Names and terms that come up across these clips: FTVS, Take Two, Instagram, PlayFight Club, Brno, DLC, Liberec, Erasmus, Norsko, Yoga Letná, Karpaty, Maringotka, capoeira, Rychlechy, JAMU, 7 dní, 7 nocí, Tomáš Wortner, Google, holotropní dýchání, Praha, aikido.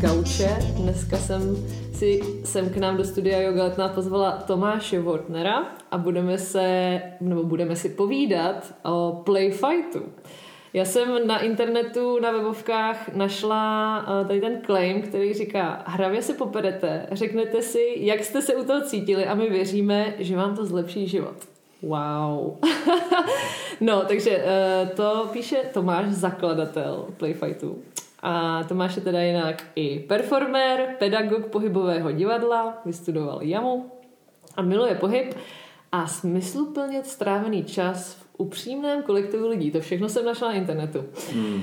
gauče. Dneska jsem si sem k nám do studia Yoga Letná pozvala Tomáše Wortnera a budeme si povídat o PlayFightu. Já jsem na internetu, na webovkách našla tady ten claim, který říká: hravě se poperete, řeknete si, jak jste se u toho cítili, a my věříme, že vám to zlepší život. Wow. No, takže to píše Tomáš, zakladatel PlayFightu. A Tomáš je teda jinak i performer, pedagog pohybového divadla, vystudoval JAMU a miluje pohyb a smysluplně strávený čas v upřímném kolektivu lidí. To všechno jsem našla na internetu.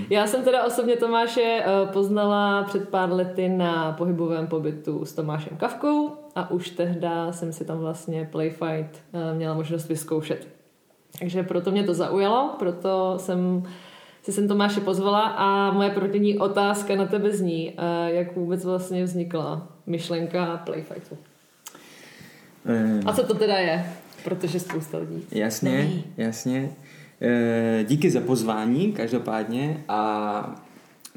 Já jsem teda osobně Tomáše poznala před pár lety na pohybovém pobytu s Tomášem Kavkou a už tehda jsem si tam vlastně PlayFight měla možnost vyzkoušet. Takže proto mě to zaujalo, proto jsem Tomáše pozvala a moje protivní otázka na tebe zní, jak vůbec vlastně vznikla myšlenka PlayFightu. A co to teda je? Protože spousta lidí. Jasně. Díky za pozvání, každopádně. A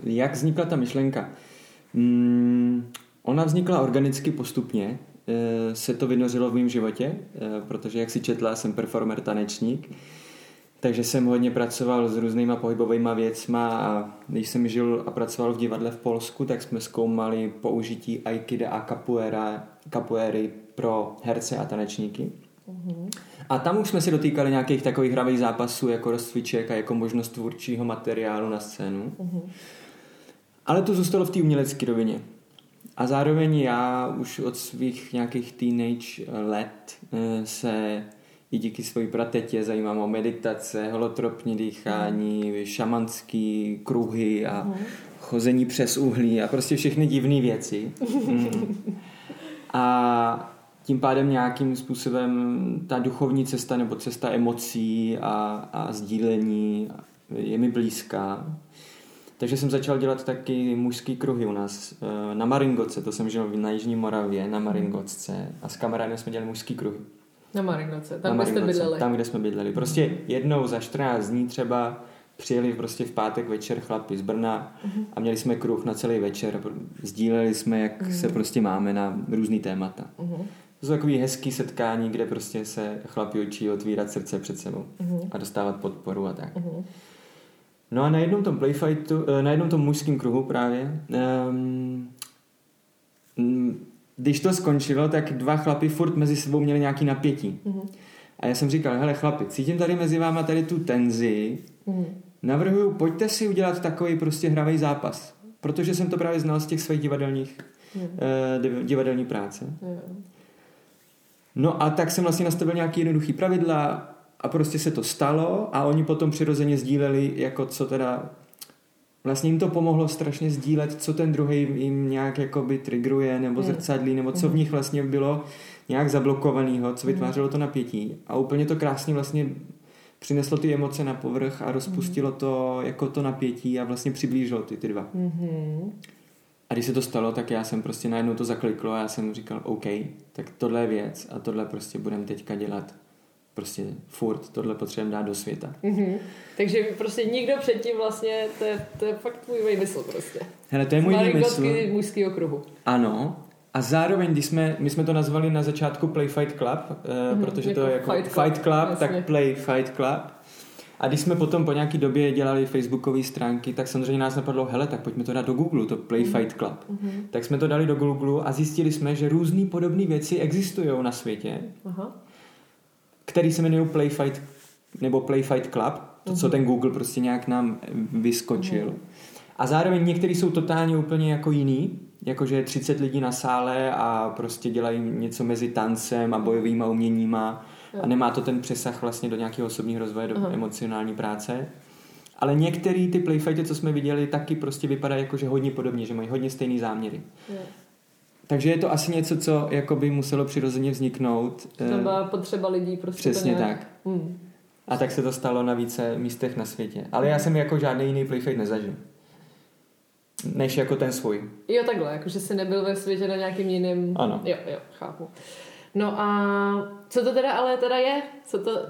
jak vznikla ta myšlenka? Ona vznikla organicky, postupně. Se to vynořilo v mém životě, protože jak si četla, jsem performer, tanečník. Takže jsem hodně pracoval s různýma pohybovými věcma a když jsem žil a pracoval v divadle v Polsku, tak jsme zkoumali použití aikida a capoeiry pro herce a tanečníky. Uhum. A tam už jsme se dotýkali nějakých takových hravých zápasů jako rozcviček a jako možnost tvůrčího materiálu na scénu. Uhum. Ale to zůstalo v té umělecké rovině. A zároveň já už od svých nějakých teenage let se i díky své pratetě zajímám o meditace, holotropní dýchání, šamanský kruhy a chození přes uhlí a prostě všechny divné věci. A tím pádem nějakým způsobem ta duchovní cesta nebo cesta emocí a sdílení je mi blízká. Takže jsem začal dělat taky mužský kruhy u nás na Maringotce, to jsem žil na Jižní Moravě, na Maringotce, a s kamarádem jsme dělali mužský kruhy. Na Maringotce, tam kde jste bydleli. Tam, kde jsme bydleli. Prostě jednou za 14 dní třeba přijeli prostě v pátek večer chlapi z Brna a měli jsme kruh na celý večer. Sdíleli jsme, jak se prostě máme na různý témata. To jsou takový hezký setkání, kde prostě se chlapi učí otvírat srdce před sebou a dostávat podporu a tak. No a na jednom tom PlayFightu, na jednom tom mužském kruhu právě, když to skončilo, tak dva chlapi furt mezi sebou měli nějaký napětí. A já jsem říkal: hele chlapi, cítím tady mezi váma tady tu tenzi, navrhuju, pojďte si udělat takový prostě hravej zápas. Protože jsem to právě znal z těch svých divadelní práce. No a tak jsem vlastně nastavil nějaký jednoduchý pravidla a prostě se to stalo a oni potom přirozeně sdíleli, jako co teda... Vlastně jim to pomohlo strašně sdílet, co ten druhý jim nějak jakoby trigruje nebo zrcadlí, nebo co v nich vlastně bylo nějak zablokovaného, co vytvářelo to napětí. A úplně to krásně vlastně přineslo ty emoce na povrch a rozpustilo to jako to napětí a vlastně přiblížilo ty dva. A když se to stalo, tak já jsem prostě najednou to zakliklo a já jsem říkal: OK, tak tohle je věc a tohle prostě budeme teďka dělat. Prostě furt tohle potřebujeme dát do světa. Takže prostě nikdo předtím vlastně, to je fakt tvůj mysl prostě. Hele, to je můj mysl. Mužský okruhu. Ano. A zároveň, když my jsme to nazvali na začátku PlayFight Club, protože to je jako Fight Club, jasně. Tak PlayFight Club. A když jsme potom po nějaký době dělali facebookové stránky, tak samozřejmě nás napadlo: hele, tak pojďme to dát do Google, to PlayFight Club. Tak jsme to dali do Google a zjistili jsme, že různý podobné věci existují na světě. Který se jmenuje PlayFight nebo PlayFight Club, to, co ten Google prostě nějak nám vyskočil. A zároveň některý jsou totálně úplně jako jiný, jakože je 30 lidí na sále a prostě dělají něco mezi tancem a bojovýma uměníma a nemá to ten přesah vlastně do nějakého osobního rozvoje, do emocionální práce. Ale některý ty PlayFighty, co jsme viděli, taky prostě vypadají jakože hodně podobně, že mají hodně stejný záměry. Takže je to asi něco, co jakoby muselo přirozeně vzniknout. To byla potřeba lidí prostě. Přesně nějak... tak. A tak se to stalo na více místech na světě. Ale já jsem jako žádný jiný PlayFight nezažil. Než jako ten svůj. Jo, takhle, jakože jsi nebyl ve světě na nějakým jiným... Ano. Jo, chápu. No a co to teda je?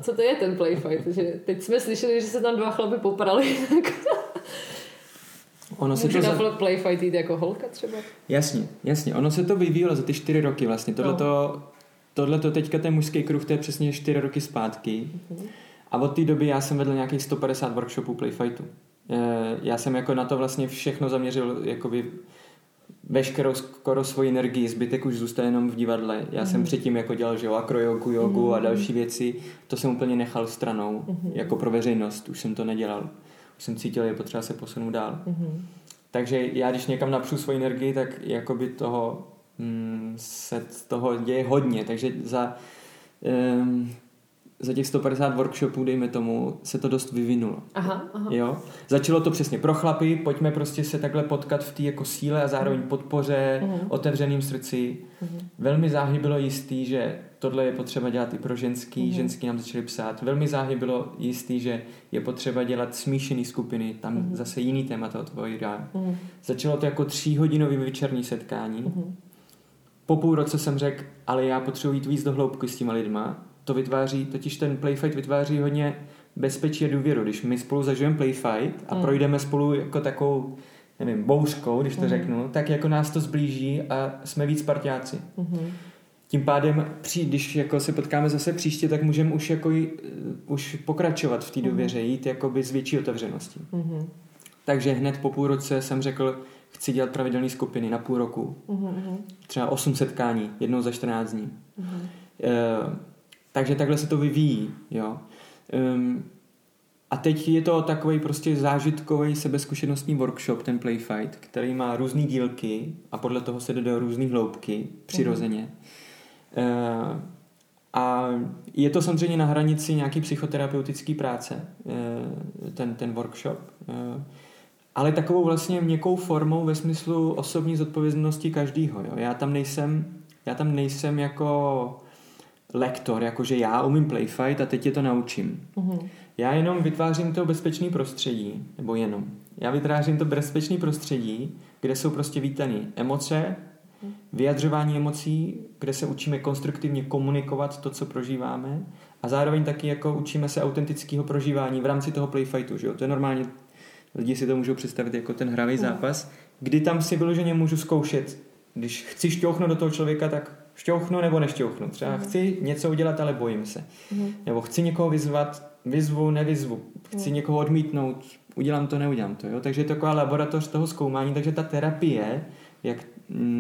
Co to je ten PlayFight? Teď jsme slyšeli, že se tam dva chlapy poprali. Ono se může to PlayFight jít jako holka třeba? Jasně, jasně. Ono se to vyvíjelo za ty 4 roky vlastně. Tohle to teďka ten mužský kruh, to je přesně 4 roky zpátky. Mm-hmm. A od té doby já jsem vedl nějakých 150 workshopů PlayFightu. Já jsem jako na to vlastně všechno zaměřil, jakoby veškerou skoro svoji energii, zbytek už zůstane jenom v divadle. Já jsem předtím jako dělal, že jo, akrojogu, jogu a další věci, to jsem úplně nechal stranou, jako pro veřejnost, už jsem to nedělal. Už jsem cítil, že je potřeba se posunout dál. Takže já, když někam napřu svoji energii, tak jakoby toho se toho děje hodně, takže za těch 150 workshopů, dejme tomu, se to dost vyvinulo. Aha. Jo? Začalo to přesně pro chlapy, pojďme prostě se takhle potkat v té jako síle a zároveň podpoře, otevřeným srdci. Velmi záhy bylo jistý, že tohle je potřeba dělat i pro ženský, ženský nám začali psát. Velmi záhy bylo jistý, že je potřeba dělat smíšený skupiny, tam zase jiný témata otvírá. Začalo to jako 3hodinový večerní setkání. Po půl roce jsem řekl, ale já potřebuji jít víc do hloubky s těma lidma. To vytváří, totiž ten playfight vytváří hodně bezpečí a důvěru. Když my spolu zažijeme playfight a projdeme spolu jako takovou, nevím, bouřkou, když to řeknu, tak jako nás to zblíží a jsme víc partiáci. Tím pádem, když jako se potkáme zase příště, tak můžeme už, jako, už pokračovat v té důvěře, jít jakoby s větší otevřeností. Takže hned po půl roce jsem řekl, chci dělat pravidelné skupiny na půl roku. Třeba 8 setkání, jednou za 14 dní. Takže takhle se to vyvíjí, jo. A teď je to takový prostě zážitkový sebezkušenostní workshop, ten PlayFight, který má různý dílky a podle toho se jde do různých hloubky, přirozeně. A je to samozřejmě na hranici nějaký psychoterapeutický práce, ten workshop. Ale takovou vlastně měkkou formou ve smyslu osobní zodpovědnosti každýho, jo. Já tam nejsem jako lektor, jakože já umím playfight a teď je to naučím. Já jenom vytvářím to bezpečné prostředí, nebo jenom. Já vytvářím to bezpečné prostředí, kde jsou prostě vítaný emoce, vyjadřování emocí, kde se učíme konstruktivně komunikovat to, co prožíváme a zároveň taky jako učíme se autentického prožívání v rámci toho playfightu, že jo? To je normálně, lidi si to můžou představit jako ten hravý zápas, kdy tam si vyloženě můžu zkoušet, když chci šťouchnout do toho člověka, tak šťouchnu nebo nešťouchnu. Třeba chci něco udělat, ale bojím se. Nebo chci někoho vyzvat, vyzvu, nevyzvu. Chci někoho odmítnout, udělám to, neudělám to. Jo? Takže je to taková laboratoř toho zkoumání, takže ta terapie, jak,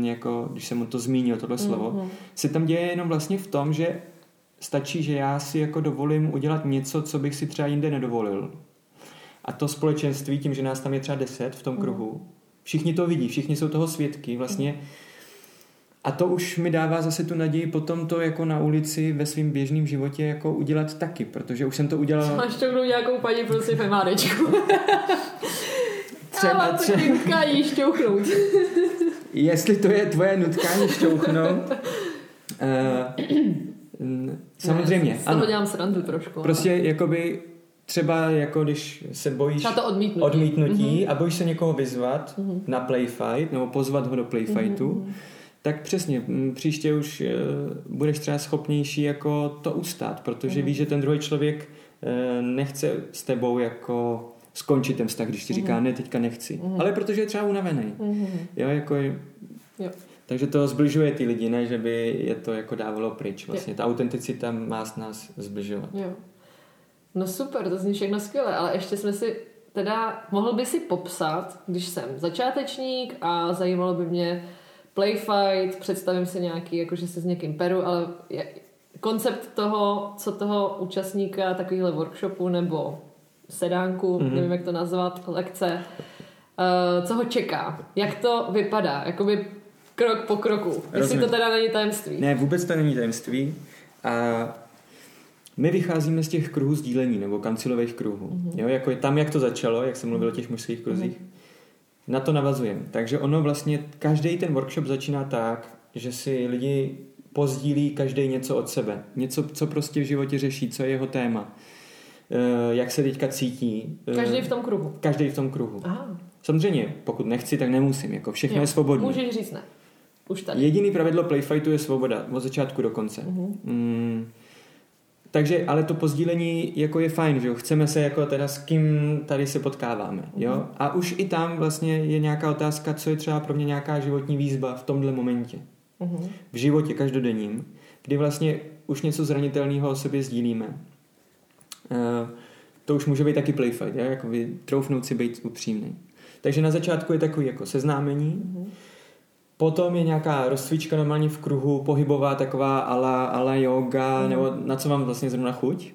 jako, když jsem mu to zmínil, tohle slovo, se tam děje jenom vlastně v tom, že stačí, že já si jako dovolím udělat něco, co bych si třeba jinde nedovolil. A to společenství, tím, že nás tam je třeba 10 v tom kruhu, všichni to vidí, všichni jsou toho svědky vlastně. A to už mi dává zase tu naději potom to jako na ulici ve svém běžném životě jako udělat taky, protože už jsem to udělal. Máš to kdo nějakou paní prostě ve mádečku. Třeba to nutkání šťouchnout. Jestli to je tvoje nutkání šťouchnout. Samozřejmě. Z toho dělám srandu trošku. Prostě jakoby třeba jako když se bojíš odmítnutí a bojíš se někoho vyzvat na playfight nebo pozvat ho do playfightu, tak přesně, příště už budeš třeba schopnější jako to ustát, protože víš, že ten druhý člověk nechce s tebou jako skončit ten vztah, když ti říká ne, teďka nechci. Ale protože je třeba unavený. Jo, jako jo. Takže to zbližuje ty lidi, ne, že by je to jako dávalo pryč. Vlastně ta autenticita má s nás zbližovat. Jo. No super, to zní všechno skvěle, ale ještě jsme si teda, mohl by si popsat, když jsem začátečník a zajímalo by mě playfight, představím si nějaký, jakože se s někým peru, ale koncept toho, co toho účastníka takovýhle workshopu nebo sedánku, nevím, jak to nazvat, lekce, co ho čeká, jak to vypadá, jakoby krok po kroku. Jestli to teda není tajemství. Ne, vůbec to není tajemství. A my vycházíme z těch kruhů sdílení nebo kancilových kruhů. Jo, jako je tam, jak to začalo, jak jsem mluvil o těch mužských kruzích, na to navazujeme. Takže ono vlastně, každý ten workshop začíná tak, že si lidi pozdílí každý něco od sebe. Něco, co prostě v životě řeší, co je jeho téma. Jak se teďka cítí. Každý v tom kruhu. Každý v tom kruhu. Aha. Samozřejmě, pokud nechci, tak nemusím. Jako všechno je svobodné. Můžeš říct ne. Už tady. Jediný pravidlo playfightu je svoboda. Od začátku do konce. Takže, ale to pozdílení jako je fajn, že jo? Chceme se jako teda s kým tady se potkáváme, jo? A už i tam vlastně je nějaká otázka, co je třeba pro mě nějaká životní výzva v tomhle momentě. V životě každodenním, kdy vlastně už něco zranitelného o sobě sdílíme. To už může být taky playfight, jako troufnout si být upřímný. Takže na začátku je takový jako seznámení, potom je nějaká rozcvička normálně v kruhu, pohybová taková ala yoga, nebo na co mám vlastně zrovna chuť.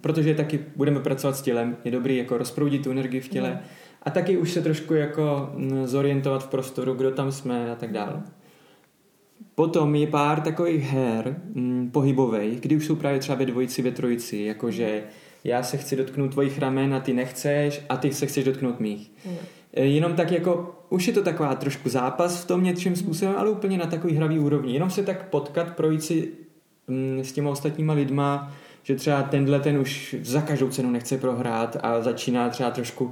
Protože taky budeme pracovat s tělem, je dobrý jako rozproudit tu energii v těle a taky už se trošku jako zorientovat v prostoru, kdo tam jsme a tak dále. Potom je pár takových her pohybových, kdy už jsou právě třeba ve dvojici, ve trojici, jakože já se chci dotknout tvojich ramen a ty nechceš a ty se chceš dotknout mých. Jenom tak jako, už je to taková trošku zápas v tom něčím způsobem, ale úplně na takový hravý úrovni. Jenom se tak potkat, projít si s těma ostatníma lidma, že třeba tenhle ten už za každou cenu nechce prohrát a začíná třeba trošku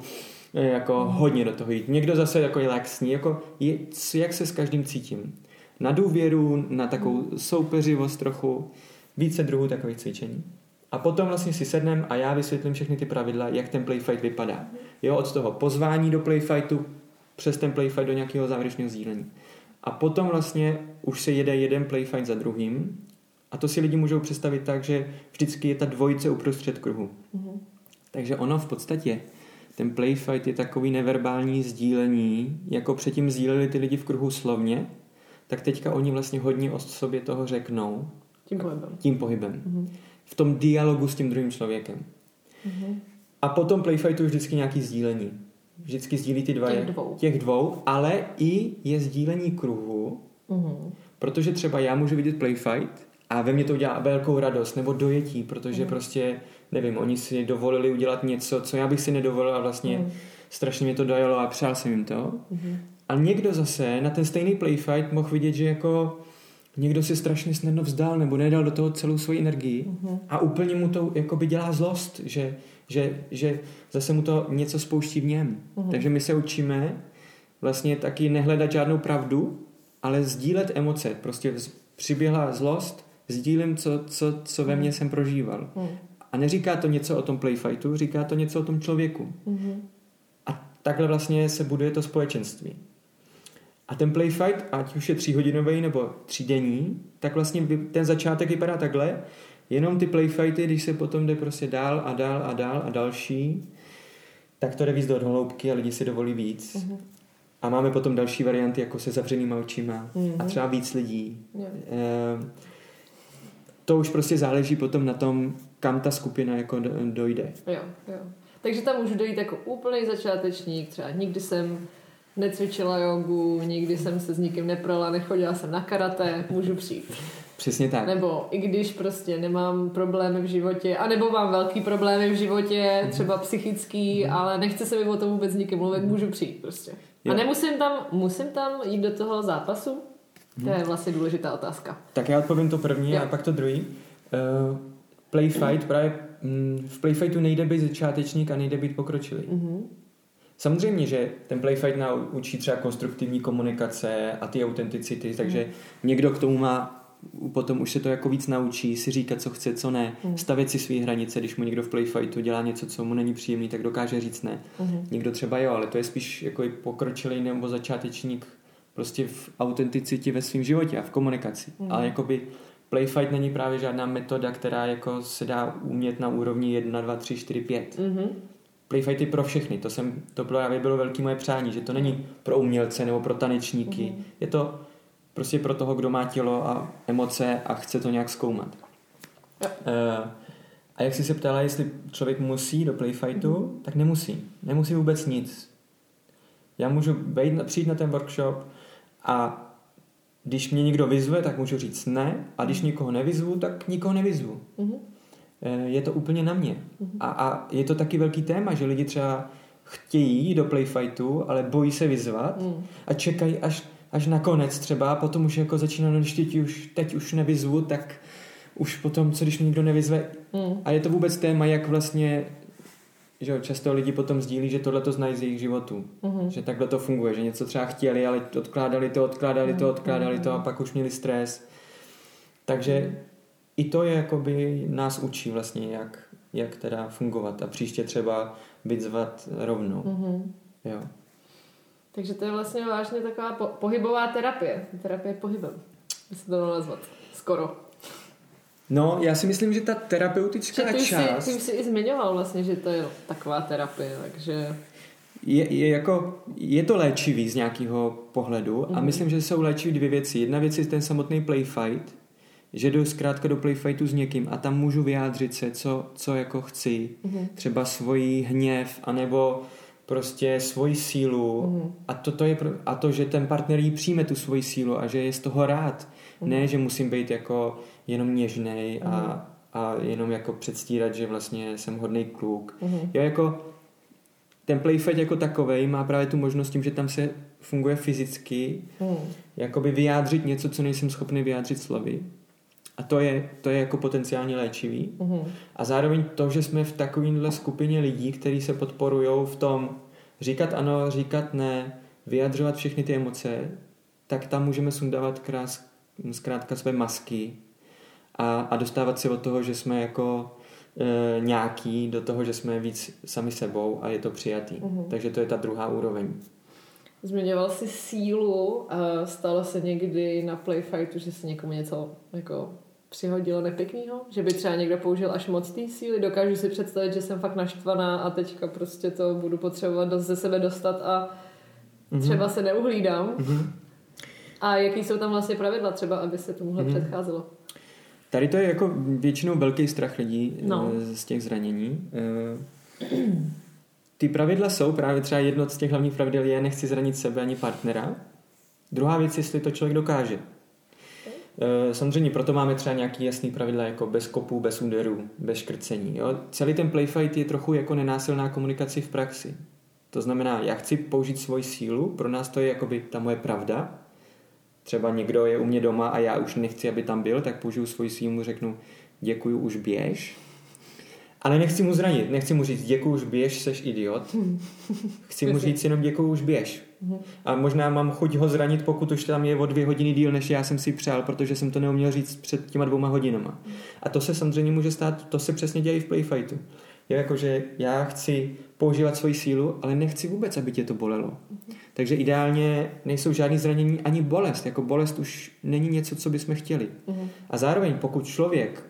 jako hodně do toho jít. Někdo zase jako relaxní, jako je, jak se s každým cítím. Na důvěru, na takovou soupeřivost trochu, více druhů takových cvičení. A potom vlastně si sednem a já vysvětlím všechny ty pravidla, jak ten playfight vypadá. Jo, od toho pozvání do playfightu, přes ten playfight do nějakého závěrečného sdílení. A potom vlastně už se jede jeden playfight za druhým a to si lidi můžou představit tak, že vždycky je ta dvojice uprostřed kruhu. Takže ono v podstatě, ten playfight je takový neverbální sdílení, jako předtím sdíleli ty lidi v kruhu slovně, tak teďka oni vlastně hodně o sobě toho řeknou. Tím pohybem. V tom dialogu s tím druhým člověkem. A potom playfightu je vždycky nějaký sdílení. Vždycky sdílí ty dva. Těch dvou, ale i je sdílení kruhu, protože třeba já můžu vidět playfight a ve mně to udělá velkou radost nebo dojetí, protože prostě, nevím, oni si dovolili udělat něco, co já bych si nedovolil a vlastně strašně mě to dojalo a přál jsem jim to. A někdo zase na ten stejný playfight mohl vidět, že jako někdo si strašně snadno vzdál nebo nedal do toho celou svoji energii a úplně mu to jakoby dělá zlost, že zase mu to něco spouští v něm. Takže my se učíme vlastně taky nehledat žádnou pravdu, ale sdílet emoce. Prostě přiběhla zlost, sdílím, co ve mně jsem prožíval. A neříká to něco o tom playfightu, říká to něco o tom člověku. A takhle vlastně se buduje to společenství. A ten playfight, ať už je 3hodinový nebo 3denní, tak vlastně ten začátek vypadá takhle. Jenom ty playfighty, když se potom jde prostě dál a dál a dál a další, tak to jde víc do hloubky a lidi si dovolí víc. A máme potom další varianty, jako se zavřenýma očima a třeba víc lidí. To už prostě záleží potom na tom, kam ta skupina jako dojde. Jo. Takže tam můžu dojít jako úplný začátečník, třeba nikdy jsem necvičila jogu, nikdy jsem se s nikým neprala, nechodila jsem na karate, můžu přijít. Přesně tak. Nebo i když prostě nemám problémy v životě, anebo mám velký problémy v životě, třeba psychický, ale nechce se mi o tom vůbec nikým mluvit, můžu přijít prostě. Jo. A musím tam jít do toho zápasu? To je vlastně důležitá otázka. Tak já odpovím to první a pak to druhý. Playfight, právě v playfightu nejde být začátečník a nejde být pokročilý. Samozřejmě, že ten playfight naučí třeba konstruktivní komunikace a ty autenticity, takže někdo k tomu má, potom už se to jako víc naučí, si říkat, co chce, co ne, stavět si své hranice, když mu někdo v playfightu dělá něco, co mu není příjemný, tak dokáže říct ne. Někdo třeba jo, ale to je spíš jako pokročilý nebo začátečník prostě v autenticitě ve svém životě a v komunikaci. Ale jakoby playfight není právě žádná metoda, která jako se dá umět na úrovni 1, 2, 3, 4, 5. Playfighty pro všechny, to právě bylo velké moje přání, že to není pro umělce nebo pro tanečníky, je to prostě pro toho, kdo má tělo a emoce a chce to nějak zkoumat. A jak jsi se ptala, jestli člověk musí do playfightu, tak nemusí vůbec nic. Já můžu přijít na ten workshop a když mě někdo vyzve, tak můžu říct ne, a když nikoho nevyzvu, tak nikoho nevyzvu. Je to úplně na mě. A je to taky velký téma, že lidi třeba chtějí do playfightu, ale bojí se vyzvat a čekají až nakonec třeba, potom už jako začíná, když teď už nevyzvu, tak už potom, co když mě nikdo nevyzve. A je to vůbec téma, jak vlastně, že často lidi potom sdílí, že tohle to znají z jejich životů. Že takhle to funguje, že něco třeba chtěli, ale odkládali to a pak už měli stres. Takže i to je, jakoby nás učí vlastně, jak teda fungovat a příště třeba být zvat rovnou. Mm-hmm. Jo. Takže to je vlastně vážně taková pohybová terapie. Terapie pohybem. By se to dalo nazvat. Skoro. No, já si myslím, že ta terapeutická část... Ty už jsi i zmiňoval vlastně, že to je taková terapie, takže... Je to léčivý z nějakého pohledu a myslím, že jsou léčivý dvě věci. Jedna věc je ten samotný playfight, že jdu zkrátka do playfightu s někým a tam můžu vyjádřit se, co jako chci. Třeba svoji hněv, anebo prostě svoji sílu a, to, že ten partner jí přijme tu svoji sílu a že je z toho rád. Ne, že musím být jako jenom něžnej a jenom jako předstírat, že vlastně jsem hodnej kluk. Jo, jako ten playfight jako takovej má právě tu možnost tím, že tam se funguje fyzicky, jakoby vyjádřit něco, co nejsem schopný vyjádřit slovy. A to je jako potenciálně léčivý. A zároveň to, že jsme v takovýhle skupině lidí, kteří se podporujou v tom říkat ano, říkat ne, vyjadřovat všechny ty emoce, tak tam můžeme sundávat zkrátka své masky a dostávat se od toho, že jsme jako nějaký, do toho, že jsme víc sami sebou a je to přijatý. Takže to je ta druhá úroveň. Zmiňoval jsi sílu. Stalo se někdy na playfightu, že se někomu něco jako přihodilo nepěknýho? Že by třeba někdo použil až moc té síly? Dokážu si představit, že jsem fakt naštvaná a teďka prostě to budu potřebovat dost ze sebe dostat a třeba se neuhlídám. A jaký jsou tam vlastně pravidla třeba, aby se tomuhle předcházelo? Tady to je jako většinou velký strach lidí z těch zranění. Ty pravidla jsou právě třeba jedno z těch hlavních pravidel je nechci zranit sebe ani partnera. Druhá věc, jestli to člověk dokáže. Samozřejmě proto máme třeba nějaký jasný pravidla jako bez kopů, bez úderů, bez škrcení. Jo? Celý ten playfight je trochu jako nenásilná komunikace v praxi. To znamená, já chci použít svoji sílu, pro nás to je jakoby ta moje pravda. Třeba někdo je u mě doma a já už nechci, aby tam byl, tak použiju svoji sílu, řeknu děkuju, už běž. Ale nechci mu zranit, nechci mu říct děkuju, už běž, seš idiot. Chci mu říct jenom děkuju, už běž. A možná mám chuť ho zranit, pokud už tam je o 2 hodiny díl, než já jsem si přál, protože jsem to neuměl říct před těma 2 hodinama. A to se samozřejmě může stát, to se přesně děje v playfightu. Je jako, že já chci používat svoji sílu, ale nechci vůbec, aby tě to bolelo. Takže ideálně nejsou žádný zranění ani bolest. Jako bolest už není něco, co bychom chtěli. A zároveň pokud člověk,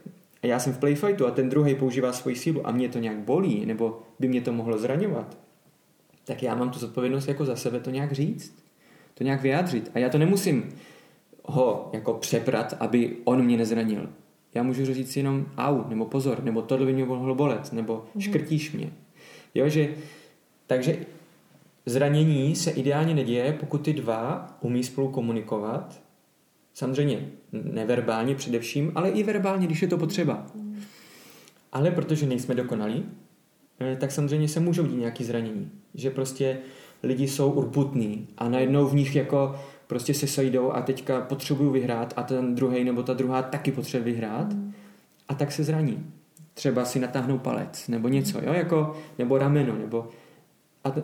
a já jsem v playfightu a ten druhý používá svoji sílu a mě to nějak bolí, nebo by mě to mohlo zraňovat, tak já mám tu zodpovědnost jako za sebe to nějak říct, to nějak vyjádřit. A já to nemusím ho jako přeprat, aby on mě nezranil. Já můžu říct jenom au, nebo pozor, nebo tohle by mě mohlo bolet, nebo škrtíš mě. Jo, že, takže zranění se ideálně neděje, pokud ty dva umí spolu komunikovat. Samozřejmě neverbálně především, ale i verbálně, když je to potřeba. Ale protože nejsme dokonalí, tak samozřejmě se můžou dít nějaké zranění. Že prostě lidi jsou urputní a najednou v nich jako prostě se sejdou a teďka potřebuju vyhrát a ten druhej nebo ta druhá taky potřebuje vyhrát a tak se zraní. Třeba si natáhnou palec nebo něco, jo? Jako, nebo rameno. Nebo...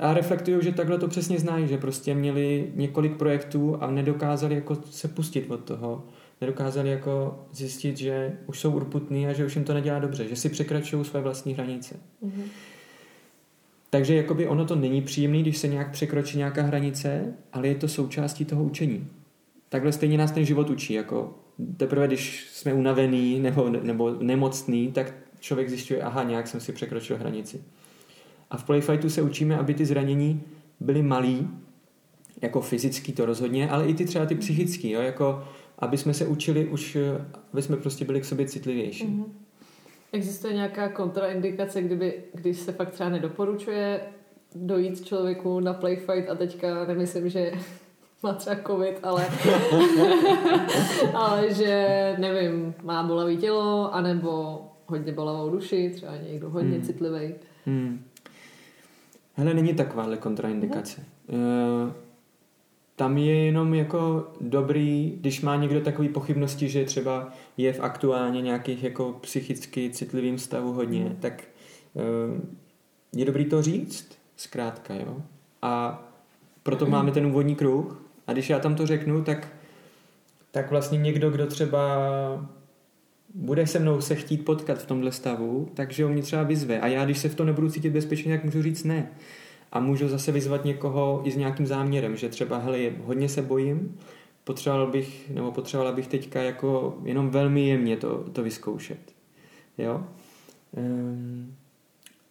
A reflektuju, že takhle to přesně znají, že prostě měli několik projektů a nedokázali jako se pustit od toho. Nedokázali jako zjistit, že už jsou urputní a že už jim to nedělá dobře, že si překračují své vlastní hranice. Takže jakoby ono to není příjemné, když se nějak překročí nějaká hranice, ale je to součástí toho učení. Takhle stejně nás ten život učí. Jako teprve, když jsme unavený nebo nemocný, tak člověk zjišťuje, aha, nějak jsem si překročil hranici. A v playfightu se učíme, aby ty zranění byly malý, jako fyzický to rozhodně, ale i ty třeba ty psychický, jo, jako aby jsme se učili už, aby jsme prostě byli k sobě citlivější. Existuje nějaká kontraindikace, když se fakt třeba nedoporučuje dojít člověku na playfight a teďka nemyslím, že má třeba covid, ale že nevím, má bolavý tělo anebo hodně bolavou duši, třeba někdo hodně citlivý. Hele, není takováhle kontraindikace. Tam je jenom jako dobrý, když má někdo takové pochybnosti, že třeba je v aktuálně nějakých jako psychicky citlivým stavu hodně, tak je dobrý to říct, zkrátka, jo. A proto máme ten úvodní kruh a když já tam to řeknu, tak vlastně někdo, kdo třeba bude se mnou se chtít potkat v tomhle stavu, takže on mě třeba vyzve. A já, když se v tom nebudu cítit bezpečně, tak můžu říct ne. A můžu zase vyzvat někoho i s nějakým záměrem, že třeba, hele, hodně se bojím, potřebovala bych teďka jako jenom velmi jemně to vyzkoušet. Jo?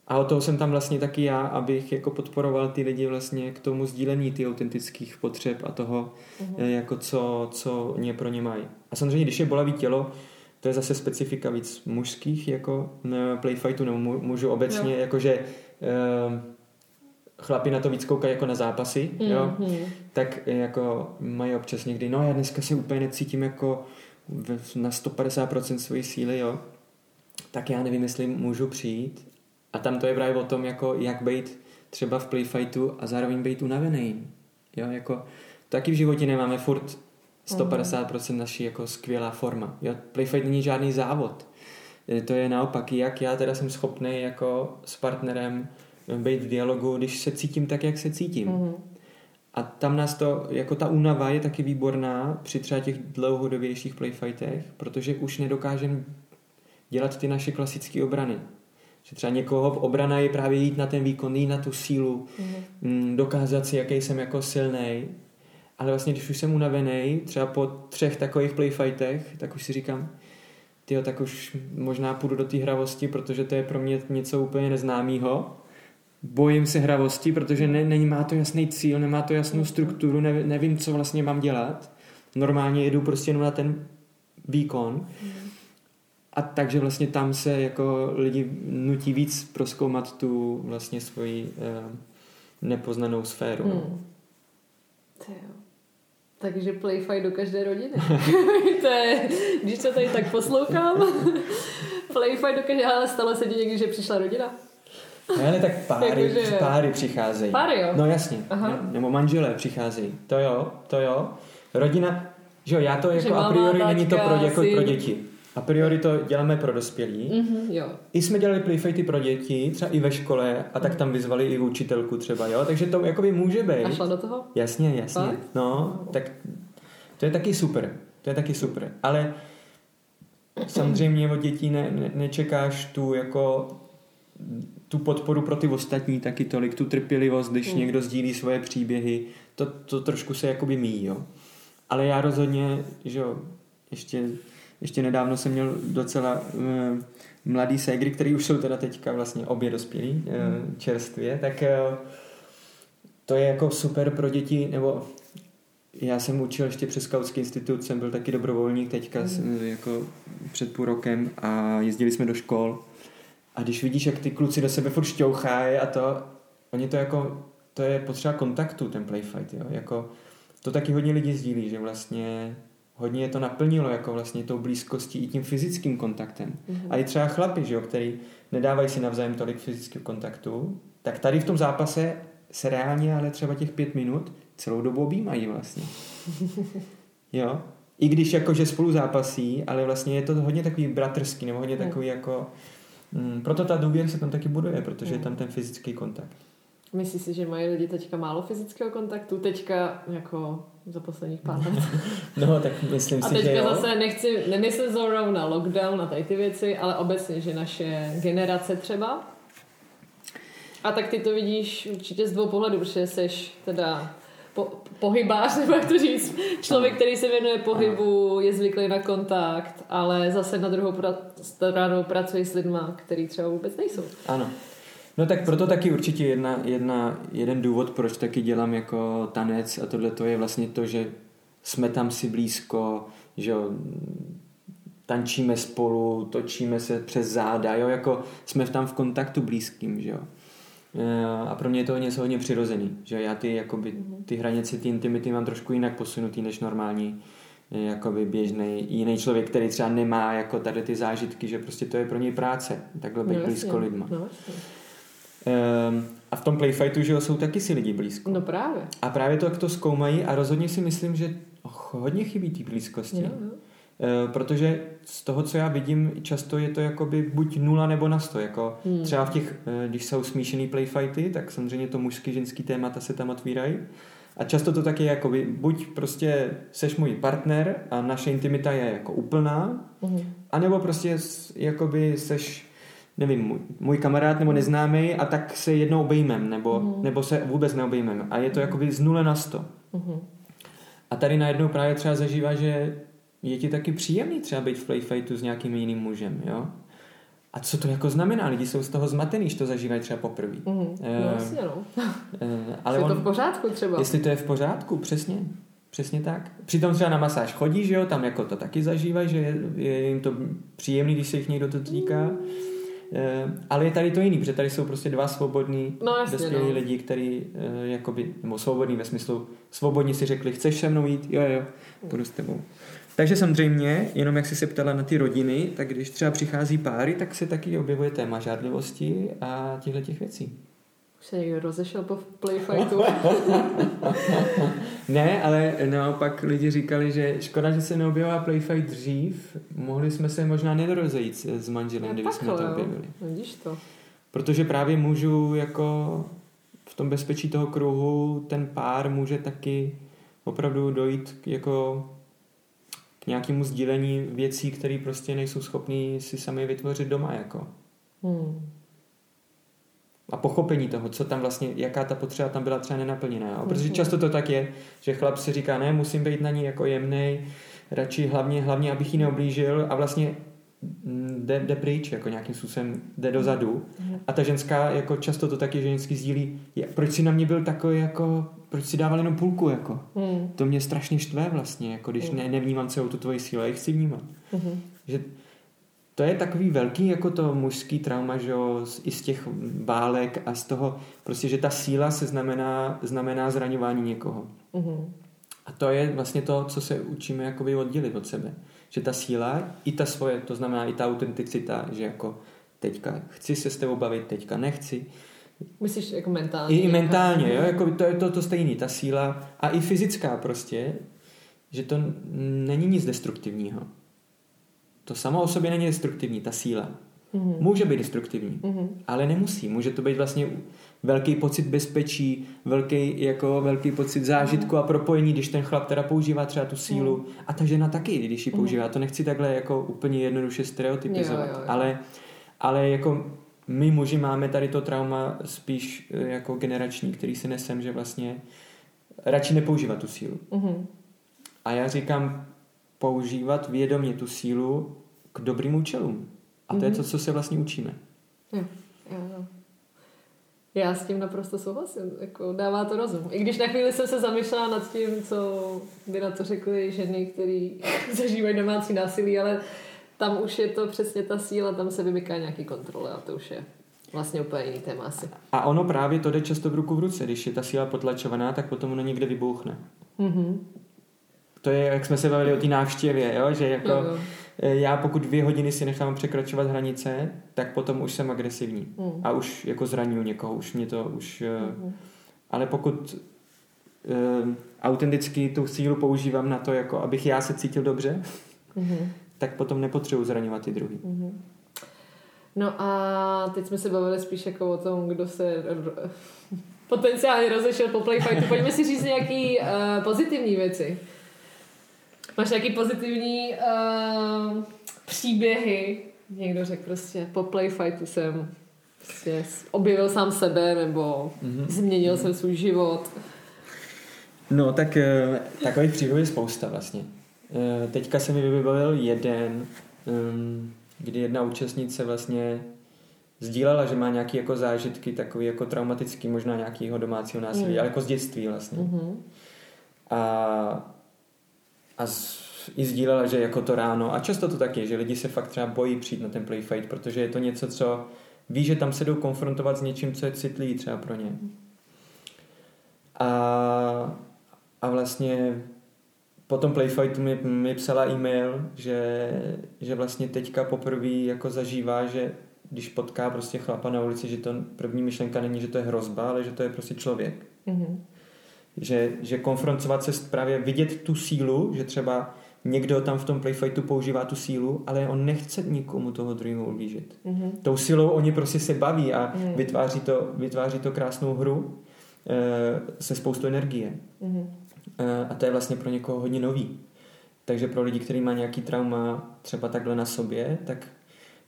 A od toho jsem tam vlastně taky já, abych jako podporoval ty lidi vlastně k tomu sdílení ty autentických potřeb a toho, jako co mě pro ně mají. A samozřejmě, když je bolavý tělo, to je zase specifika víc mužských jako playfightu nebo mužů obecně, no. Jakože chlapi na to víc koukají jako na zápasy, jo? Tak jako mají občas někdy, no já dneska se úplně necítím jako na 150% svojí síly, jo? Tak já nevím, jestli můžu přijít. A tam to je právě o tom, jako jak být třeba v playfightu a zároveň být unavený. Jo, jako taky v životě nemáme furt 150% naší jako skvělá forma. Jo, playfight není žádný závod. To je naopak, jak já teda jsem schopný jako s partnerem být v dialogu, když se cítím tak, jak se cítím. A tam nás to, jako ta únava je taky výborná při třeba těch dlouhodobějších playfightech, protože už nedokážeme dělat ty naše klasické obrany. Že třeba někoho v obrana je právě jít na ten výkon, jít na tu sílu, dokázat si, jaký jsem jako silnej. Ale vlastně, když už jsem unavený, třeba po 3 takových playfightech, tak už si říkám, tyjo, tak už možná půjdu do té hravosti, protože to je pro mě něco úplně neznámého. Bojím se hravosti, protože nemá to jasný cíl, nemá to jasnou strukturu, nevím, co vlastně mám dělat. Normálně jedu prostě jenom na ten výkon. A takže vlastně tam se jako lidi nutí víc prozkoumat tu vlastně svoji nepoznanou sféru. Takže playfight do každé rodiny. To je, když se tady tak poslouchám, playfight do každé, ale stalo se ti někdy, že přišla rodina? Ne, tak páry přicházejí. Páry, jo? No jasně. Nebo manželé přicházejí. To jo. Rodina, že jo, já to jako a priori není to pro děti. A priori to děláme pro dospělí. Jo. I jsme dělali playfighty pro děti, třeba i ve škole, a tak tam vyzvali i učitelku třeba, jo? Takže to jakoby může být. A šla do toho? Jasně. No, tak to je taky super. Ale samozřejmě od dětí nečekáš tu jako tu podporu pro ty ostatní taky tolik, tu trpělivost, když někdo sdílí svoje příběhy. To trošku se jakoby míjí, jo. Ale já rozhodně, že jo, ještě nedávno jsem měl docela mladý ségry, který už jsou teda teďka vlastně obě dospělí čerstvě, tak to je jako super pro děti, nebo já jsem učil ještě přes Skautský institut, jsem byl taky dobrovolník teďka jako před 0,5 roku a jezdili jsme do škol a když vidíš, jak ty kluci do sebe furt šťouchají a to, oni to jako, to je potřeba kontaktu, ten playfight, jo, jako to taky hodně lidí sdílí, že vlastně hodně je to naplnilo jako vlastně tou blízkostí i tím fyzickým kontaktem. A i třeba chlapi, že jo, který nedávají si navzájem tolik fyzického kontaktu, tak tady v tom zápase se reálně, ale třeba těch 5 minut celou dobu objímají vlastně. Jo? I když jakože spolu zápasí, ale vlastně je to hodně takový bratrský, nebo hodně takový jako... proto ta důvěra se tam taky buduje, protože je tam ten fyzický kontakt. Myslíš si, že mají lidi teďka málo fyzického kontaktu? Teďka jako za posledních pár let. No, tak myslím si, že jo. A teďka zase nemyslím zrovna lockdown a tady ty věci, ale obecně, že naše generace třeba. A tak ty to vidíš určitě z 2 pohledů, protože seš teda pohybář, nebo jak to říct, člověk, který se věnuje pohybu, je zvyklý na kontakt, ale zase na druhou stranu pracuje s lidma, který třeba vůbec nejsou. Ano. No tak proto taky určitě jeden důvod, proč taky dělám jako tanec a tohle to je vlastně to, že jsme tam si blízko, že jo, tančíme spolu, točíme se přes záda, jo, jako jsme tam v kontaktu blízkým, že jo. A pro mě je to něco hodně přirozený, že já ty hranice, ty intimity mám trošku jinak posunutý než normální, jakoby běžný jiný člověk, který třeba nemá jako tady ty zážitky, že prostě to je pro něj práce, takhle být blízko lidma. A v tom playfightu, že jo, jsou taky si lidi blízko. No právě. A právě to, jak to zkoumají a rozhodně si myslím, že hodně chybí té blízkosti. Protože z toho, co já vidím, často je to jakoby buď 0 nebo na 100. Jako třeba v těch, když jsou smíšený playfighty, tak samozřejmě to mužský, ženský témata se tam otvírají. A často to taky jako buď prostě seš můj partner a naše intimita je jako úplná, anebo prostě jakoby seš, nevím, můj kamarád nebo neznámý a tak se jednou obejmem nebo se vůbec neobejmem. A je to jakoby z 0 na 100. A tady najednou právě třeba zažívá, že je ti taky příjemný třeba být v playfightu s nějakým jiným mužem, jo? A co to jako znamená? Lidi jsou z toho zmatený, že to zažívají třeba poprvé. Vlastně, ale jestli je to v pořádku třeba. Jestli to je v pořádku, přesně. Přesně tak. Přitom třeba na masáž chodí, že jo? Tam jako to taky zažívají, že je jim to příjemný, když se jich někdo to týká. Ale je tady to jiný, protože tady jsou prostě dva svobodní dospělí lidi, kteří nebo svobodní ve smyslu svobodní si řekli, chceš se mnou jít? Jo, půjdu s tebou. Takže samozřejmě, jenom jak jsi se ptala na ty rodiny, tak když třeba přichází páry, tak se taky objevuje téma žádlivosti a těchto věcí. Už se někdo rozešel po playfightu. Ne, ale naopak lidi říkali, že škoda, že se neobjevila playfight dřív, mohli jsme se možná nedorozejít s manželem, kdyby jsme to objevili. Vidíš to. Protože právě můžu jako v tom bezpečí toho kruhu, ten pár může taky opravdu dojít jako k nějakému sdílení věcí, které prostě nejsou schopní si sami vytvořit doma jako. A pochopení toho, co tam vlastně, jaká ta potřeba tam byla třeba nenaplněná. Protože často to tak je, že chlap si říká, ne, musím být na ní jako jemnej, radši hlavně, abych ji neoblížil a vlastně jde pryč, jako nějakým způsobem jde dozadu. A ta ženská, jako často to taky ženský sdílí, proč si na mě byl takový, jako, proč si dával jenom půlku, jako. To mě strašně štve vlastně, jako když nevnímám celou tu tvoji sílu, já ji chci vnímat. Že to je takový velký jako to mužský trauma, že jo, i z těch válek a z toho, prostě, že ta síla se znamená zraňování někoho. A to je vlastně to, co se učíme jakoby oddělit od sebe. Že ta síla, i ta svoje, to znamená i ta autenticita, že jako teďka chci se s tebou bavit, teďka nechci. Myslíš jako mentálně? I mentálně, jo, jako to je to stejný, ta síla a i fyzická prostě, že to není nic destruktivního. To samo o sobě není destruktivní, ta síla. Může být destruktivní, ale nemusí. Může to být vlastně velký pocit bezpečí, velký pocit zážitku a propojení, když ten chlap teda používá třeba tu sílu. A ta žena taky, když ji používá. To nechci takhle jako úplně jednoduše stereotypizovat. Jo. Ale jako my muži máme tady to trauma spíš jako generační, který si nesem, že vlastně radši nepoužívá tu sílu. A já říkám, používat vědomě tu sílu k dobrým účelům. A to je to, co se vlastně učíme. Jo. Já s tím naprosto souhlasím. Jako dává to rozum. I když na chvíli jsem se zamýšlela nad tím, co by na to řekly ženy, které zažívají domácí násilí, ale tam už je to přesně ta síla, tam se vymyká nějaký kontrole a to už je vlastně úplně jiný téma asi. A ono právě to jde často v ruku v ruce. Když je ta síla potlačovaná, tak potom ona někde vybouchne. To je, jak jsme se bavili o té návštěvě, jo? Že jako já pokud 2 hodiny si nechám překračovat hranice, tak potom už jsem agresivní. A už jako zraňuji někoho, ale pokud autenticky tu sílu používám na to, jako abych já se cítil dobře, tak potom nepotřebuji zraňovat ty druhý. No a teď jsme se bavili spíš jako o tom, kdo se potenciálně rozešel po playfightu. Pojďme si říct nějaký pozitivní věci. Máš nějaký pozitivní příběhy? Někdo řekl prostě, po playfightu jsem prostě objevil sám sebe nebo změnil jsem svůj život. No tak takových příběhů je spousta vlastně. Teďka se mi vybavil jeden, kdy jedna účastnice vlastně sdílela, že má nějaké jako zážitky takový jako traumatický, možná nějakého domácího násilí, ale jako z dětství vlastně. A i sdílela, že jako to ráno, a často to tak je, že lidi se fakt třeba bojí přijít na ten playfight, protože je to něco, co ví, že tam se jdou konfrontovat s něčím, co je citlivý třeba pro ně. A vlastně po tom playfightu mi psala e-mail, že vlastně teďka poprvé jako zažívá, že když potká prostě chlapa na ulici, že to první myšlenka není, že to je hrozba, ale že to je prostě člověk. Že konfrontovat se právě vidět tu sílu, že třeba někdo tam v tom playfightu používá tu sílu, ale on nechce nikomu toho druhého ublížit. Tou silou oni prostě se baví a vytváří to krásnou hru se spoustou energie. Mm-hmm. A to je vlastně pro někoho hodně nový. Takže pro lidi, kteří mají nějaký trauma třeba takhle na sobě, tak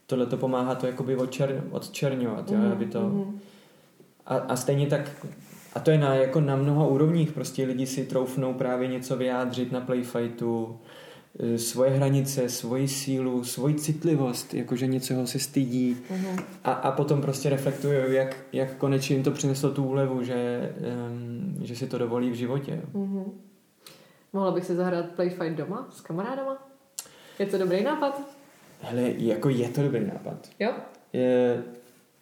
tohle to pomáhá to jakoby odčerňovat, jo, aby to... Mm-hmm. A stejně tak... A to je na mnoha úrovních. Prostě lidi si troufnou právě něco vyjádřit na playfightu, svoje hranice, svoji sílu, svoji citlivost, jakože něčeho se stydí. Mm-hmm. A potom prostě reflektují, jak konečně jim to přineslo tu úlevu, že si to dovolí v životě. Mm-hmm. Mohla bych si zahrát playfight doma s kamarádama? Je to dobrý nápad? Hele, jako je to dobrý nápad. Jo?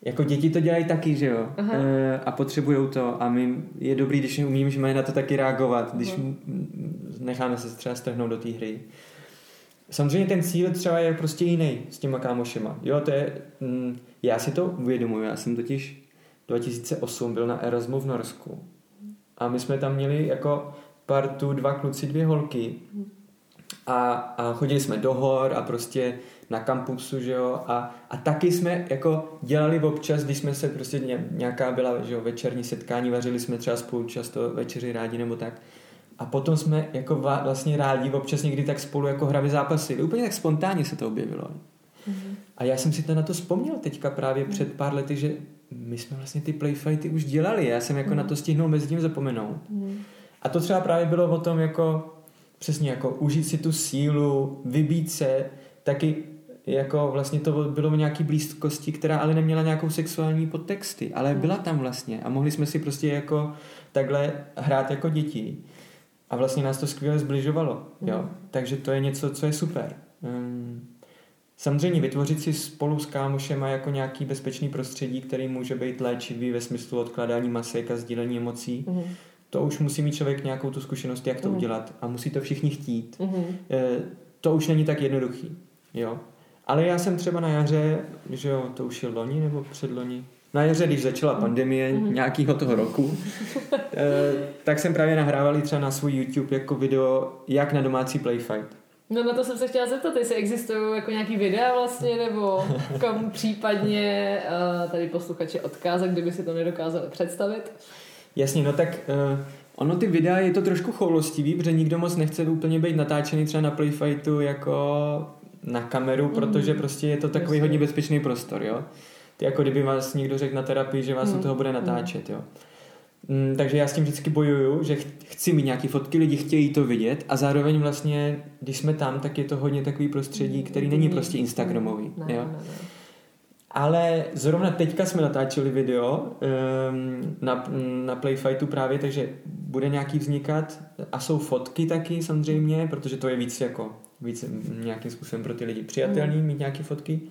Jako děti to dělají taky, že jo? A potřebujou to. A my je dobrý, když umím, že mají na to taky reagovat, když necháme se třeba strhnout do té hry. Samozřejmě ten cíl třeba je prostě jiný s těma kámošema. Jo, to je... já si to uvědomuji. Já jsem totiž 2008 byl na Erasmu v Norsku. A my jsme tam měli jako partu 2 kluci, 2 holky. A chodili jsme do hor a prostě na kampusu, že jo, a taky jsme jako dělali občas, když jsme se prostě nějaká byla, že jo, večerní setkání, vařili jsme třeba spolu často večeři rádi nebo tak, a potom jsme jako vlastně rádi občas někdy tak spolu jako hravě zápasy, úplně tak spontánně se to objevilo. Mm-hmm. A já jsem si to na to vzpomněl teďka právě před pár lety, že my jsme vlastně ty playfighty už dělali, já jsem jako na to stihnul mezi tím zapomenout. Mm-hmm. A to třeba právě bylo o tom jako přesně jako užít si tu sílu, vybít se, taky jako vlastně to bylo v nějaký blízkosti, která ale neměla nějakou sexuální podtexty, ale byla tam vlastně a mohli jsme si prostě jako takhle hrát jako děti a vlastně nás to skvěle zbližovalo, jo? Takže to je něco, co je super. Samozřejmě vytvořit si spolu s kámošema jako nějaký bezpečný prostředí, který může být léčivý ve smyslu odkládání masek a sdílení emocí, to už musí mít člověk nějakou tu zkušenost, jak to udělat, a musí to všichni chtít. To už není tak jednoduchý, jo. Ale já jsem třeba na jaře, že jo, to už je loni nebo předloni, na jaře, když začala pandemie nějakého toho roku, tak jsem právě nahrával třeba na svůj YouTube jako video, jak na domácí playfight. No, na to jsem se chtěla zeptat, jestli existují jako nějaký videa vlastně, nebo kam případně tady posluchači odkázat, kdyby si to nedokázali představit. Jasně, no tak... Ono ty videa je to trošku choulostivý, protože nikdo moc nechce úplně být natáčený třeba na playfightu jako na kameru, protože prostě je to takový hodně bezpečný prostor, jo. To jako kdyby vás někdo řekl na terapii, že vás u toho bude natáčet, jo. Takže já s tím vždycky bojuju, že chci mít nějaký fotky, lidi chtějí to vidět a zároveň vlastně, když jsme tam, tak je to hodně takový prostředí, který není prostě instagramový, jo. Ale zrovna teďka jsme natáčeli video na playfightu právě, takže bude nějaký vznikat a jsou fotky taky samozřejmě, protože to je víc nějakým způsobem pro ty lidi přijatelný mít nějaké fotky.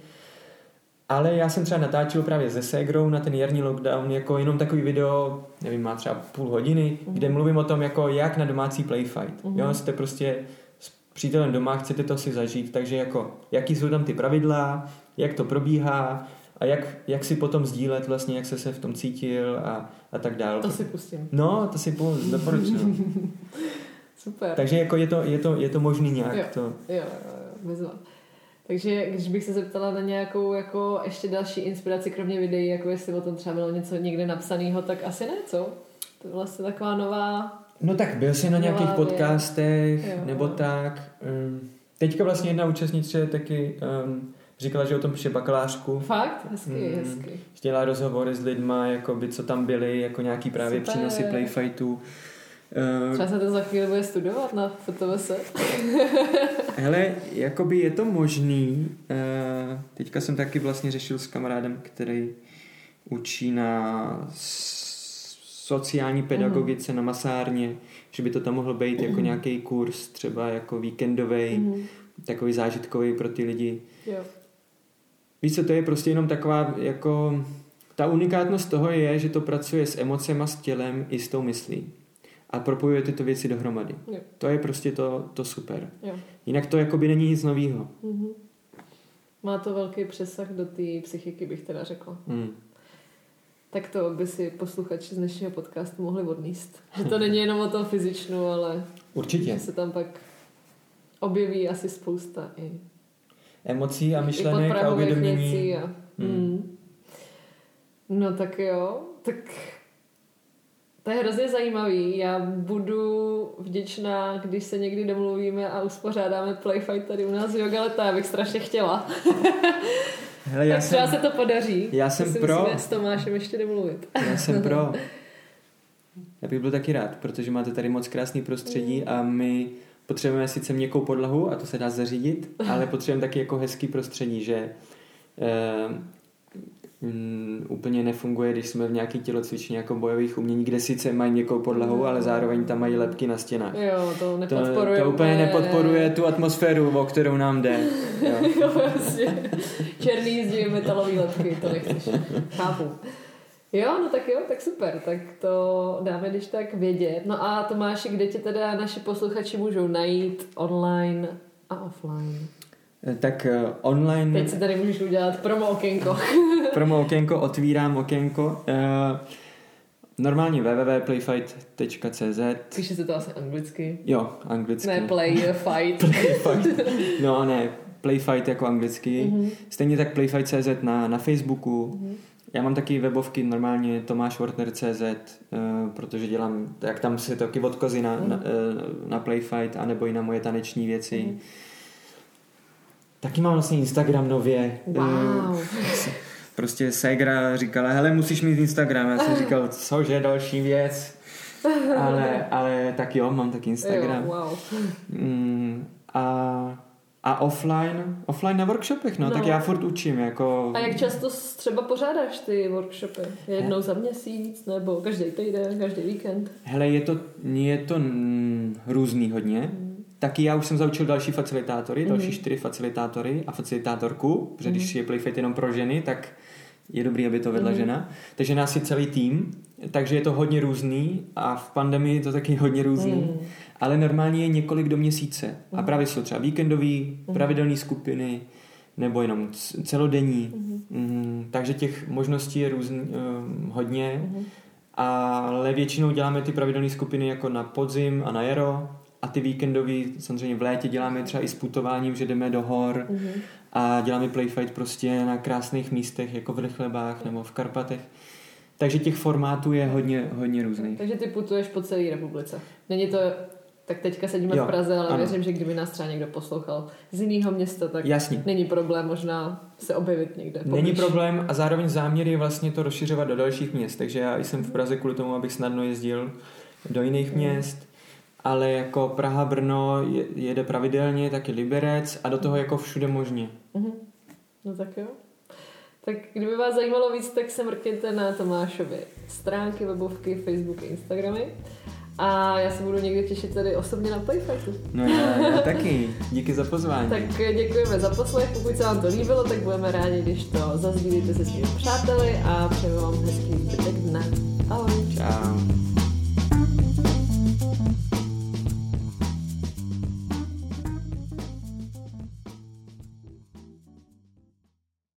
Ale já jsem třeba natáčel právě se ségrou na ten jarní lockdown jako jenom takový video, nevím, má třeba půl hodiny, kde mluvím o tom jako jak na domácí playfight. Jo, jste prostě s přítelem doma, chcete to si zažít, takže jako jaký jsou tam ty pravidla, jak to probíhá a jak si potom sdílet vlastně, jak se v tom cítil a tak dál. To si pustím. No, to si doporučuji. Super. Takže jako je to možný nějak. Jo, bezva. Takže když bych se zeptala na nějakou jako ještě další inspiraci, kromě videí, jako jestli o tom třeba bylo něco někde napsaného, tak asi ne, co? To byla vlastně taková nová... No tak byl jsi na nějakých podcastech, jo, nebo tak. Teďka vlastně jedna účastnice taky... říkala, že o tom píše bakalářku. Fakt? Hezky. Dělá rozhovory s lidma, jakoby, co tam byly, jako nějaký právě super přínosy playfightů. Třeba se to za chvíli bude studovat na FTVS. Hele, jakoby je to možný. Teďka jsem taky vlastně řešil s kamarádem, který učí na sociální pedagogice na masárně, že by to tam mohl být jako nějaký kurz, třeba jako víkendovej, takový zážitkový pro ty lidi. Jo. Víš co, to je prostě jenom taková jako... Ta unikátnost toho je, že to pracuje s emocema, s tělem i s tou myslí. A propojuje tyto věci dohromady. Jo. To je prostě to super. Jo. Jinak to jakoby není nic novýho. Mm-hmm. Má to velký přesah do té psychiky, bych teda řekla. Tak to by si posluchači z dnešního podcastu mohli odníst. Že to není jenom o tom fyzičnu, ale... Určitě. Že se tam pak objeví asi spousta i... emocí a myšlenek a uvědomění. No tak jo, tak To je hrozně zajímavý. Já budu vděčná, když se někdy domluvíme a uspořádáme playfight tady u nás v Jogaleta. Já bych strašně chtěla. Hele, tak třeba se to podaří. Já jsem pro. Musíme s Tomášem ještě domluvit. Já jsem pro. Já bych byl taky rád, protože máte tady moc krásný prostředí a my potřebujeme sice měkkou podlahu a to se dá zařídit, ale potřebujeme taky jako hezký prostředí, že úplně nefunguje, když jsme v nějaký tělocvičně jako bojových umění, kde sice mají měkkou podlahu, ale zároveň tam mají lepky na stěnách. Jo, to nepodporuje. To úplně nepodporuje tu atmosféru, o kterou nám jde. Jo, vlastně. Černý jízdí metalový lepky, to nechceš. Chápu. Jo, tak super, tak to dáme když tak vědět. No a Tomáši, kde tě teda naši posluchači můžou najít online a offline? Tak online... Teď si tady můžeš udělat promo okénko. Promo okénko, otvírám okénko. Normálně www.playfight.cz. Píše se to asi anglicky? Jo, anglicky. Ne, playfight. No ne, playfight jako anglicky. Mm-hmm. Stejně tak playfight.cz na Facebooku. Mm-hmm. Já mám taky webovky normálně Tomáš Wortner.cz, protože dělám, jak tam se taky odkozy na Playfight, anebo i na moje taneční věci. Mm. Taky mám vlastně Instagram nově. Wow. Prostě ségra říkala, hele, musíš mít Instagram. Já jsem říkal, cože, další věc. Ale tak jo, mám taky Instagram. Jo, wow. A offline na workshopech, no. Tak já furt učím, jako... A jak často třeba pořádáš ty workshopy? Jednou za měsíc, nebo každý týden, každý víkend? Hele, je to různý hodně. Taky já už jsem zaučil další facilitátory, další 4 facilitátory a facilitátorku, protože když je playfit jenom pro ženy, tak je dobrý, aby to vedla žena. Takže nás je celý tým, takže je to hodně různý a v pandemii je to taky hodně různý. Ale normálně je několik do měsíce. A právě jsou třeba víkendový, pravidelné skupiny, nebo jenom celodenní. Takže těch možností je hodně. Ale většinou děláme ty pravidelné skupiny jako na podzim a na jaro. A ty víkendový, samozřejmě v létě děláme třeba i s putováním, že jdeme do hor a děláme playfight prostě na krásných místech, jako v Rychlebách nebo v Karpatech. Takže těch formátů je hodně různých. Takže ty putuješ po celé republice. Není to... Tak teďka sedíme v Praze, ale věřím, že kdyby nás třeba někdo poslouchal z jiného města, tak není problém možná se objevit někde. Není problém a zároveň záměr je vlastně to rozšiřovat do dalších měst, takže já jsem v Praze kvůli tomu, abych snadno jezdil do jiných měst, ale jako Praha, Brno jede pravidelně, taky Liberec a do toho jako všude možně. No tak jo. Tak kdyby vás zajímalo víc, tak se mrkněte na Tomášovy stránky, webovky, Facebooky, Instagramy. A já se budu někdy těšit tady osobně na Playfightu. No já taky. Díky za pozvání. Tak děkujeme za poslech. Pokud se vám to líbilo, tak budeme rádi, když to zazdílíte se svými přáteli a přeji vám hezký